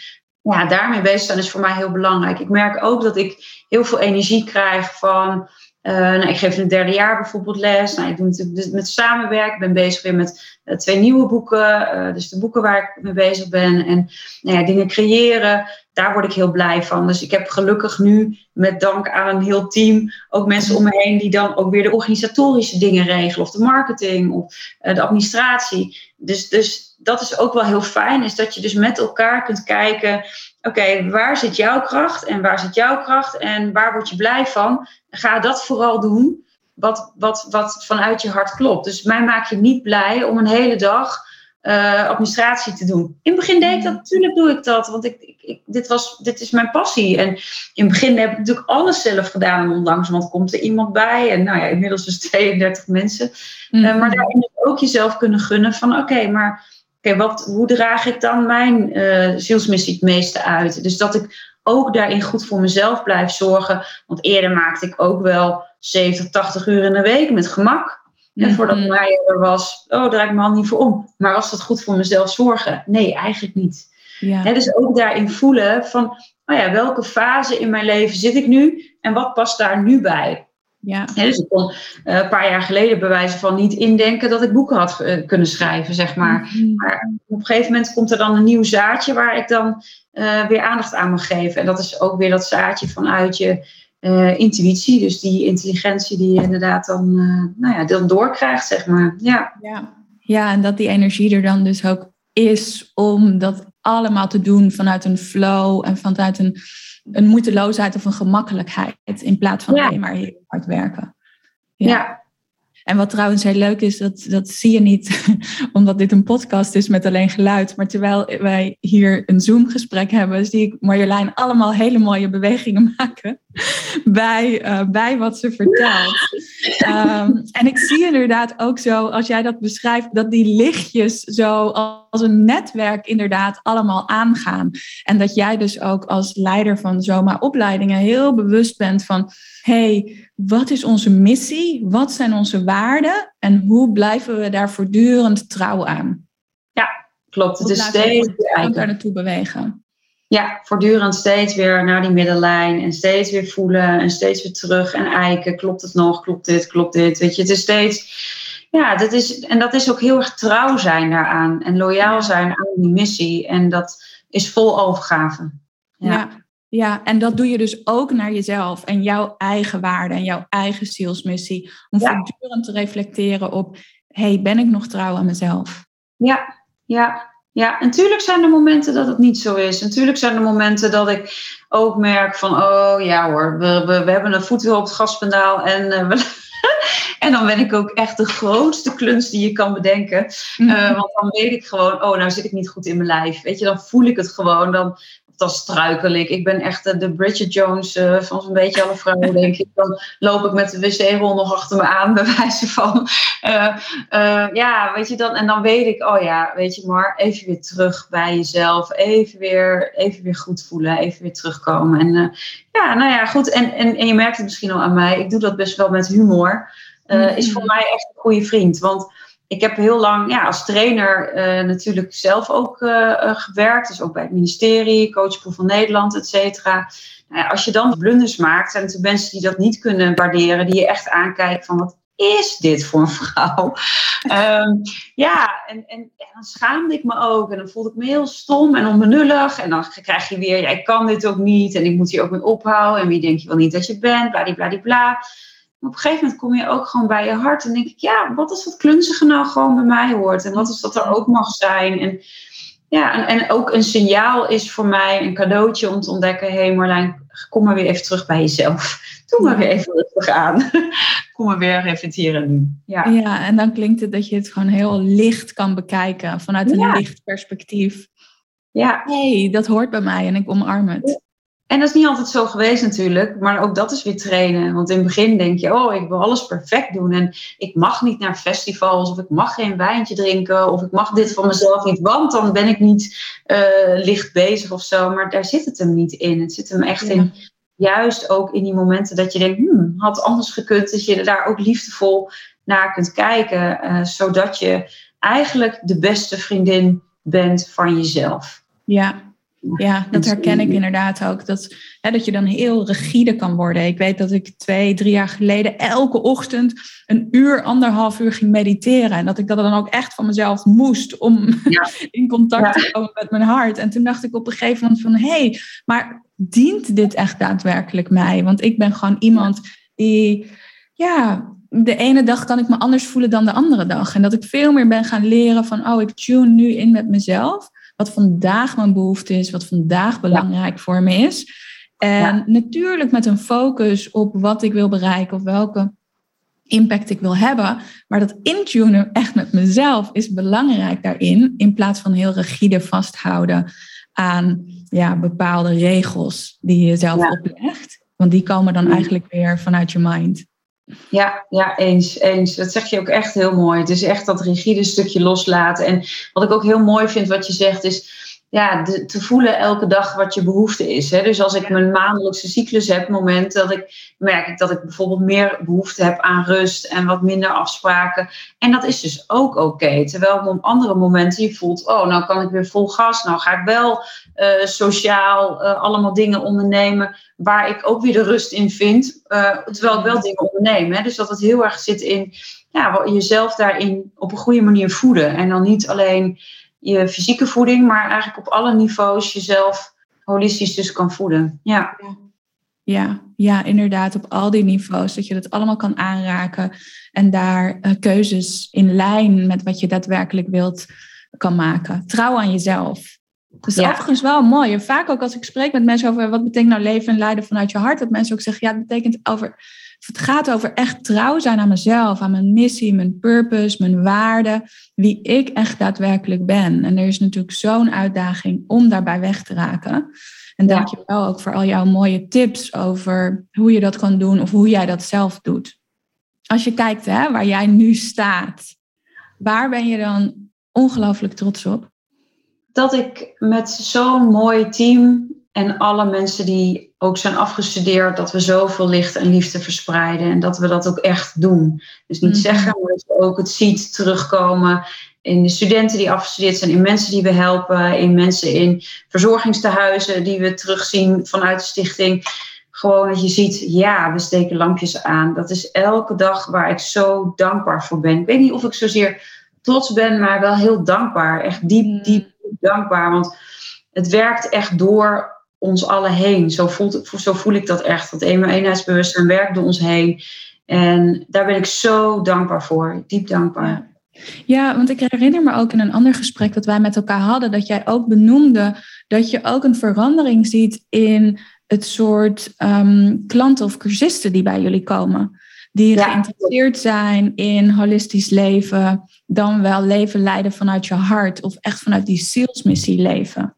ja, daarmee bezig zijn is voor mij heel belangrijk. Ik merk ook dat ik heel veel energie krijg van... Uh, nou, ik geef in het derde jaar bijvoorbeeld les. Nou, ik doe natuurlijk met samenwerken. Ik ben bezig weer met uh, twee nieuwe boeken. Uh, dus de boeken waar ik mee bezig ben. En nou ja, dingen creëren. Daar word ik heel blij van. Dus ik heb gelukkig nu, met dank aan een heel team, ook mensen om me heen die dan ook weer de organisatorische dingen regelen. Of de marketing. Of uh, de administratie. Dus, dus dat is ook wel heel fijn. Is dat je dus met elkaar kunt kijken. Oké, okay, waar zit jouw kracht en waar zit jouw kracht en waar word je blij van? Ga dat vooral doen wat, wat, wat vanuit je hart klopt. Dus mij maak je niet blij om een hele dag uh, administratie te doen. In het begin deed ik dat, natuurlijk doe ik dat, want ik, ik, ik, dit, was, dit is mijn passie. En in het begin heb ik natuurlijk alles zelf gedaan en onlangs, want komt er iemand bij. En nou ja, inmiddels dus tweeëndertig mensen. Mm. Uh, maar daarin ook jezelf kunnen gunnen van oké, okay, maar... Oké, okay, hoe draag ik dan mijn uh, zielsmissie het meeste uit? Dus dat ik ook daarin goed voor mezelf blijf zorgen. Want eerder maakte ik ook wel zeventig, tachtig uur in de week met gemak. Mm-hmm. En voordat Maya er was, oh, draai ik mijn hand niet voor om. Maar was dat goed voor mezelf zorgen? Nee, eigenlijk niet. Ja. He, dus ook daarin voelen van, oh ja, welke fase in mijn leven zit ik nu? En wat past daar nu bij? Ja. Ja, dus ik kon uh, een paar jaar geleden bij wijze van niet indenken dat ik boeken had uh, kunnen schrijven, zeg maar. Mm-hmm. Maar op een gegeven moment komt er dan een nieuw zaadje waar ik dan uh, weer aandacht aan mag geven. En dat is ook weer dat zaadje vanuit je uh, intuïtie. Dus die intelligentie die je inderdaad dan, uh, nou ja, dan doorkrijgt, zeg maar. Ja. Ja. Ja, en dat die energie er dan dus ook is om dat allemaal te doen vanuit een flow en vanuit een... een moeiteloosheid of een gemakkelijkheid in plaats van ja. alleen maar heel hard werken. Ja. ja. En wat trouwens heel leuk is, dat, dat zie je niet, omdat dit een podcast is met alleen geluid. Maar terwijl wij hier een Zoom-gesprek hebben, zie ik Marjolein allemaal hele mooie bewegingen maken bij, uh, bij wat ze vertelt. Ja. Um, en ik zie inderdaad ook zo, als jij dat beschrijft, dat die lichtjes zo als een netwerk inderdaad allemaal aangaan. En dat jij dus ook als leider van Zoma Opleidingen heel bewust bent van... hey, wat is onze missie? Wat zijn onze waarden? En hoe blijven we daar voortdurend trouw aan? Ja, klopt. Het is steeds weer daar naartoe bewegen. Ja, voortdurend steeds weer naar die middenlijn. En steeds weer voelen. En steeds weer terug. En eiken. Klopt het nog? Klopt dit? Klopt dit? Weet je, het is steeds... Ja, dat is, en dat is ook heel erg trouw zijn daaraan. En loyaal zijn aan die missie. En dat is vol overgave. Ja. ja. Ja, en dat doe je dus ook naar jezelf en jouw eigen waarde en jouw eigen zielsmissie. Om ja. voortdurend te reflecteren op, hé, hey, ben ik nog trouw aan mezelf? Ja, ja, ja. En tuurlijk zijn er momenten dat het niet zo is. En tuurlijk zijn er momenten dat ik ook merk van, oh ja hoor, we, we, we hebben een voet weer op het gaspedaal en... Uh, we... En dan ben ik ook echt de grootste kluns die je kan bedenken. Mm-hmm. Uh, want dan weet ik gewoon, oh, nou zit ik niet goed in mijn lijf. Weet je, dan voel ik het gewoon. Dan, dan struikel ik. Ik ben echt de, de Bridget Jones uh, van zo'n beetje alle vrouwen, denk ik. Dan loop ik met de wc-rol nog achter me aan, bij wijze van. Uh, uh, ja, weet je, dan, en dan weet ik, oh ja, weet je maar, even weer terug bij jezelf. Even weer, even weer goed voelen, even weer terugkomen. En uh, ja, nou ja, goed. En, en, en je merkt het misschien al aan mij. Ik doe dat best wel met humor. Uh, is voor mij echt een goede vriend. Want ik heb heel lang ja, als trainer uh, natuurlijk zelf ook uh, uh, gewerkt. Dus ook bij het ministerie, Coachpool van Nederland, et cetera. Nou ja, als je dan blunders maakt, zijn het de mensen die dat niet kunnen waarderen. Die je echt aankijken van wat is dit voor een vrouw? um, ja, en, en, en dan schaamde ik me ook. En dan voelde ik me heel stom en onbenullig. En dan krijg je weer, ja, ik kan dit ook niet. En ik moet hier ook mee ophouden. En wie denk je wel niet dat je bent? Bladibladibla. Op een gegeven moment kom je ook gewoon bij je hart. En denk ik, ja, wat is dat klunzige nou gewoon bij mij hoort? En wat is dat er ook mag zijn? En, ja, en, en ook een signaal is voor mij een cadeautje om te ontdekken. Hé hey Marjolein, kom maar weer even terug bij jezelf. Doe maar weer even rustig aan. Kom maar weer even het hier en nu. Ja. ja, en dan klinkt het dat je het gewoon heel licht kan bekijken. Vanuit een ja. licht perspectief. Ja. Hé, hey, dat hoort bij mij en ik omarm het. Ja. En dat is niet altijd zo geweest natuurlijk, maar ook dat is weer trainen. Want in het begin denk je, oh, ik wil alles perfect doen. En ik mag niet naar festivals, of ik mag geen wijntje drinken, of ik mag dit van mezelf niet, want dan ben ik niet uh, licht bezig of zo. Maar daar zit het hem niet in. Het zit hem echt ja. in, juist ook in die momenten dat je denkt, hmm, had anders gekund. Dat je daar ook liefdevol naar kunt kijken, uh, zodat je eigenlijk de beste vriendin bent van jezelf. Ja. Ja, dat herken ik inderdaad ook. Dat, hè, dat je dan heel rigide kan worden. Ik weet dat ik twee, drie jaar geleden elke ochtend een uur, anderhalf uur ging mediteren. En dat ik dat dan ook echt van mezelf moest om ja. in contact ja. te komen met mijn hart. En toen dacht ik op een gegeven moment van, hé, hey, maar dient dit echt daadwerkelijk mij? Want ik ben gewoon iemand die, ja, de ene dag kan ik me anders voelen dan de andere dag. En dat ik veel meer ben gaan leren van, oh, ik tune nu in met mezelf. Wat vandaag mijn behoefte is, wat vandaag belangrijk ja. voor me is. En ja. natuurlijk met een focus op wat ik wil bereiken of welke impact ik wil hebben. Maar dat intunen echt met mezelf is belangrijk daarin. In plaats van heel rigide vasthouden aan ja, bepaalde regels die je zelf ja. oplegt. Want die komen dan ja. eigenlijk weer vanuit je mind. Ja, ja, eens, eens. Dat zeg je ook echt heel mooi. Het is echt dat rigide stukje loslaten. En wat ik ook heel mooi vind wat je zegt is... Ja, de, te voelen elke dag wat je behoefte is. Hè? Dus als ik mijn maandelijkse cyclus heb, moment dat ik merk ik dat ik bijvoorbeeld meer behoefte heb aan rust en wat minder afspraken. En dat is dus ook oké. Okay. Terwijl op andere momenten je voelt, oh, nou kan ik weer vol gas. Nou ga ik wel uh, sociaal uh, allemaal dingen ondernemen waar ik ook weer de rust in vind. Uh, terwijl ik wel dingen onderneem. Hè? Dus dat het heel erg zit in ja, jezelf daarin op een goede manier voeden. En dan niet alleen je fysieke voeding, maar eigenlijk op alle niveaus jezelf holistisch dus kan voeden. Ja. Ja, ja, inderdaad, op al die niveaus, dat je dat allemaal kan aanraken en daar uh, keuzes in lijn met wat je daadwerkelijk wilt kan maken. Trouw aan jezelf. Dat is ja. overigens wel mooi. En vaak ook als ik spreek met mensen over wat betekent nou leven en leiden vanuit je hart, dat mensen ook zeggen, ja, dat betekent over... Het gaat over echt trouw zijn aan mezelf, aan mijn missie, mijn purpose, mijn waarden, wie ik echt daadwerkelijk ben. En er is natuurlijk zo'n uitdaging om daarbij weg te raken. En ja. dank je wel ook voor al jouw mooie tips over hoe je dat kan doen of hoe jij dat zelf doet. Als je kijkt hè, waar jij nu staat, waar ben je dan ongelooflijk trots op? Dat ik met zo'n mooi team en alle mensen die ook zijn afgestudeerd, dat we zoveel licht en liefde verspreiden. En dat we dat ook echt doen. Dus niet mm-hmm. zeggen, maar dat je ook het ziet terugkomen in de studenten die afgestudeerd zijn, in mensen die we helpen, in mensen in verzorgingstehuizen die we terugzien vanuit de stichting. Gewoon dat je ziet, ja, we steken lampjes aan. Dat is elke dag waar ik zo dankbaar voor ben. Ik weet niet of ik zozeer trots ben, maar wel heel dankbaar. Echt diep, diep, diep dankbaar. Want het werkt echt door ons allen heen. Zo, voelt, zo voel ik dat echt. Dat eenheidsbewustzijn werkt door ons heen. En daar ben ik zo dankbaar voor. Diep dankbaar. Ja, want ik herinner me ook in een ander gesprek dat wij met elkaar hadden, dat jij ook benoemde dat je ook een verandering ziet in het soort um, klanten of cursisten die bij jullie komen. Die ja. geïnteresseerd zijn in holistisch leven, dan wel leven leiden vanuit je hart of echt vanuit die zielsmissie leven.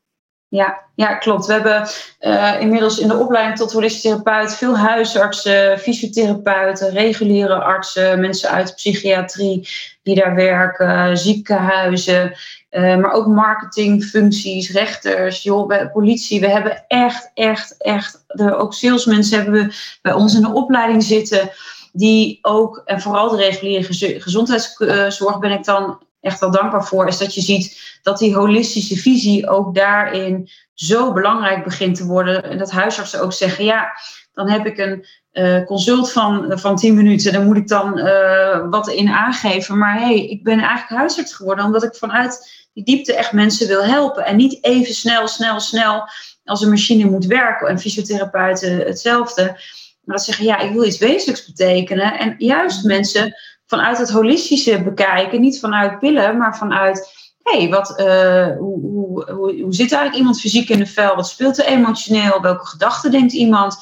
Ja, ja, klopt. We hebben uh, inmiddels in de opleiding tot holistisch therapeut veel huisartsen, fysiotherapeuten, reguliere artsen, mensen uit psychiatrie die daar werken, ziekenhuizen, uh, maar ook marketingfuncties, rechters, joh, politie. We hebben echt, echt, echt, de, ook salesmensen hebben we bij ons in de opleiding zitten die ook, en vooral de reguliere gez- gezondheidszorg ben ik dan echt wel dankbaar voor, is dat je ziet dat die holistische visie ook daarin zo belangrijk begint te worden. En dat huisartsen ook zeggen, ja, dan heb ik een uh, consult van, van tien minuten. Dan moet ik dan uh, wat in aangeven. Maar hé, hey, ik ben eigenlijk huisarts geworden, omdat ik vanuit die diepte echt mensen wil helpen. En niet even snel, snel, snel als een machine moet werken. En fysiotherapeuten hetzelfde. Maar dat zeggen, ja, ik wil iets wezenlijks betekenen. En juist mensen vanuit het holistische bekijken, niet vanuit pillen, maar vanuit, hé, hey, wat, uh, hoe, hoe, hoe, hoe zit eigenlijk iemand fysiek in de vel? Wat speelt er emotioneel? Welke gedachten denkt iemand?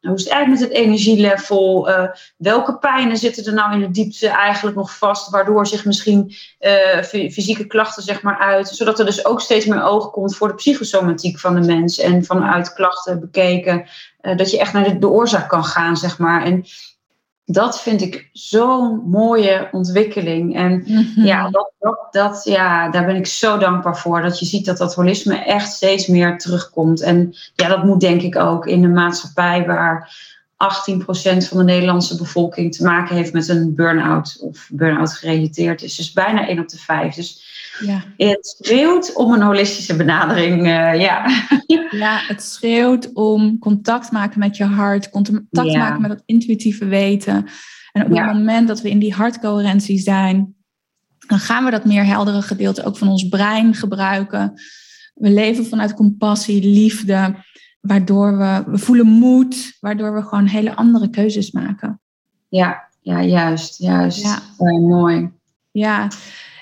Hoe is het eigenlijk met het energielevel? Uh, welke pijnen zitten er nou in de diepte eigenlijk nog vast, waardoor zich misschien uh, fysieke klachten zeg maar uit, zodat er dus ook steeds meer oog komt voor de psychosomatiek van de mens en vanuit klachten bekeken, uh, dat je echt naar de, de oorzaak kan gaan zeg maar. En dat vind ik zo'n mooie ontwikkeling. En mm-hmm. ja, dat, dat, dat, ja, daar ben ik zo dankbaar voor. Dat je ziet dat dat holisme echt steeds meer terugkomt. En ja, dat moet denk ik ook in de maatschappij waar achttien procent van de Nederlandse bevolking te maken heeft met een burn-out of burn-out gerelateerd is. Dus bijna één op de vijf. Dus ja. Het schreeuwt om een holistische benadering. Uh, ja. ja, het schreeuwt om contact maken met je hart, contact ja. maken met dat intuïtieve weten. En op ja. het moment dat we in die hartcoherentie zijn, dan gaan we dat meer heldere gedeelte ook van ons brein gebruiken. We leven vanuit compassie, liefde, waardoor we, we voelen moed, waardoor we gewoon hele andere keuzes maken. Ja, ja juist, juist. Ja. Oh, mooi. Ja.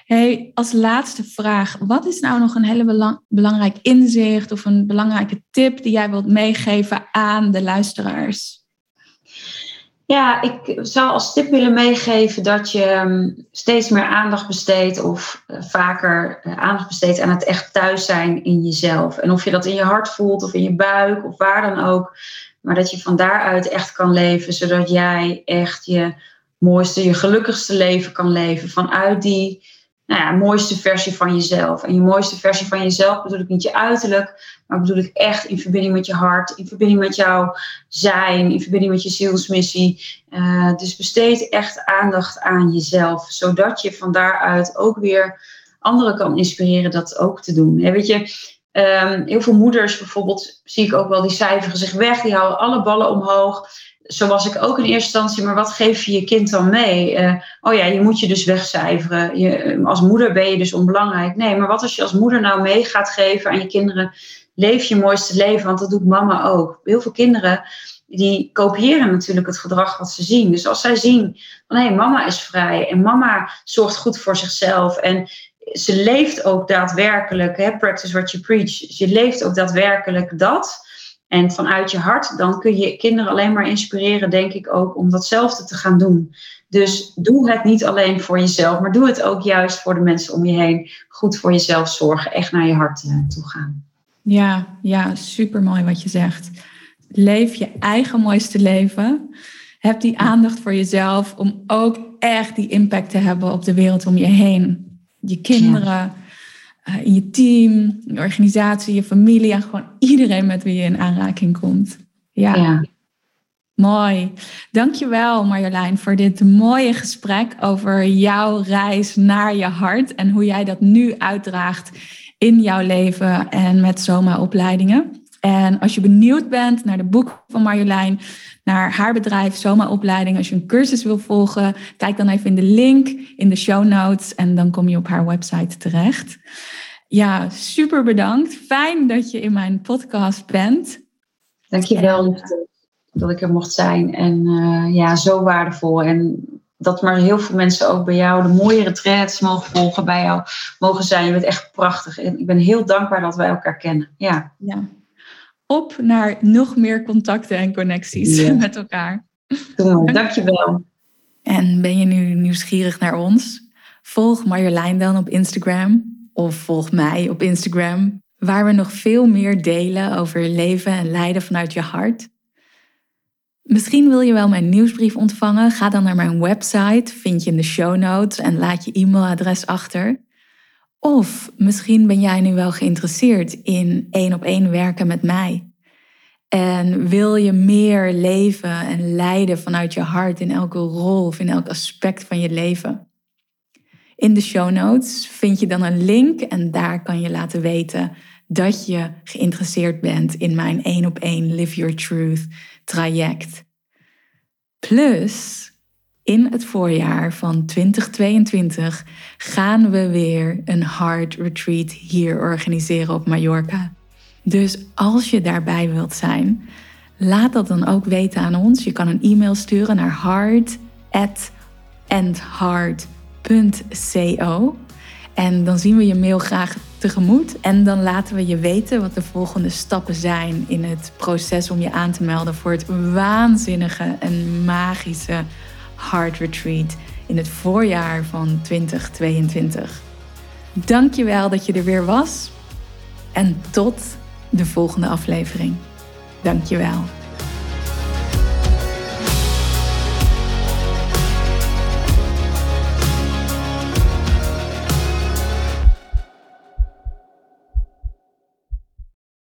Hey, als laatste vraag, wat is nou nog een hele belang, belangrijk inzicht of een belangrijke tip die jij wilt meegeven aan de luisteraars? Ja, ik zou als tip willen meegeven dat je steeds meer aandacht besteedt of vaker aandacht besteedt aan het echt thuis zijn in jezelf. En of je dat in je hart voelt of in je buik of waar dan ook. Maar dat je van daaruit echt kan leven, zodat jij echt je mooiste, je gelukkigste leven kan leven. Vanuit die nou ja, mooiste versie van jezelf. En je mooiste versie van jezelf bedoel ik niet je uiterlijk, maar bedoel ik echt in verbinding met je hart, in verbinding met jouw zijn, in verbinding met je zielsmissie. Uh, dus besteed echt aandacht aan jezelf, zodat je van daaruit ook weer anderen kan inspireren dat ook te doen. He, weet je, um, heel veel moeders bijvoorbeeld, zie ik ook wel, die cijferen zich weg, die houden alle ballen omhoog. Zo was ik ook in eerste instantie, maar wat geef je je kind dan mee? Uh, oh ja, je moet je dus wegcijferen. Je, als moeder ben je dus onbelangrijk. Nee, maar wat als je als moeder nou mee gaat geven aan je kinderen? Leef je mooiste leven, want dat doet mama ook. Heel veel kinderen die kopiëren natuurlijk het gedrag wat ze zien. Dus als zij zien van hé, mama is vrij en mama zorgt goed voor zichzelf en ze leeft ook daadwerkelijk, hè, practice what you preach, dus je leeft ook daadwerkelijk dat. En vanuit je hart, dan kun je kinderen alleen maar inspireren, denk ik ook, om datzelfde te gaan doen. Dus doe het niet alleen voor jezelf, maar doe het ook juist voor de mensen om je heen. Goed voor jezelf zorgen, echt naar je hart toe gaan. Ja, ja, supermooi wat je zegt. Leef je eigen mooiste leven. Heb die aandacht voor jezelf om ook echt die impact te hebben op de wereld om je heen. Je kinderen... Ja. Uh, in je team, je organisatie, je familie en gewoon iedereen met wie je in aanraking komt. Ja, ja. Mooi. Dankjewel Marjolein voor dit mooie gesprek over jouw reis naar je hart en hoe jij dat nu uitdraagt in jouw leven en met Zoma Opleidingen. En als je benieuwd bent naar de boeken van Marjolein, naar haar bedrijf Zoma Opleidingen, als je een cursus wil volgen, kijk dan even in de link in de show notes en dan kom je op haar website terecht. Ja, super bedankt. Fijn dat je in mijn podcast bent. Dankjewel en, dat ik er mocht zijn. En uh, ja, zo waardevol. En dat maar heel veel mensen ook bij jou de mooie retraites mogen volgen, bij jou mogen zijn. Je bent echt prachtig. En ik ben heel dankbaar dat wij elkaar kennen. Ja. Ja. Op naar nog meer contacten en connecties yeah. met elkaar. Cool, dankjewel. En ben je nu nieuwsgierig naar ons? Volg Marjolein dan op Instagram. Of volg mij op Instagram. Waar we nog veel meer delen over leven en leiden vanuit je hart. Misschien wil je wel mijn nieuwsbrief ontvangen. Ga dan naar mijn website. Vind je in de show notes. En laat je e-mailadres achter. Of misschien ben jij nu wel geïnteresseerd in één-op-één werken met mij. En wil je meer leven en leiden vanuit je hart in elke rol of in elk aspect van je leven? In de show notes vind je dan een link en daar kan je laten weten dat je geïnteresseerd bent in mijn één-op-één Live Your Truth traject. Plus... in het voorjaar van twintig tweeëntwintig gaan we weer een Heart Retreat hier organiseren op Mallorca. Dus als je daarbij wilt zijn, laat dat dan ook weten aan ons. Je kan een e-mail sturen naar heart at andheart punt co. En dan zien we je mail graag tegemoet. En dan laten we je weten wat de volgende stappen zijn in het proces om je aan te melden voor het waanzinnige en magische Heart Retreat in het voorjaar van twintig tweeëntwintig. Dankjewel dat je er weer was en tot de volgende aflevering. Dankjewel.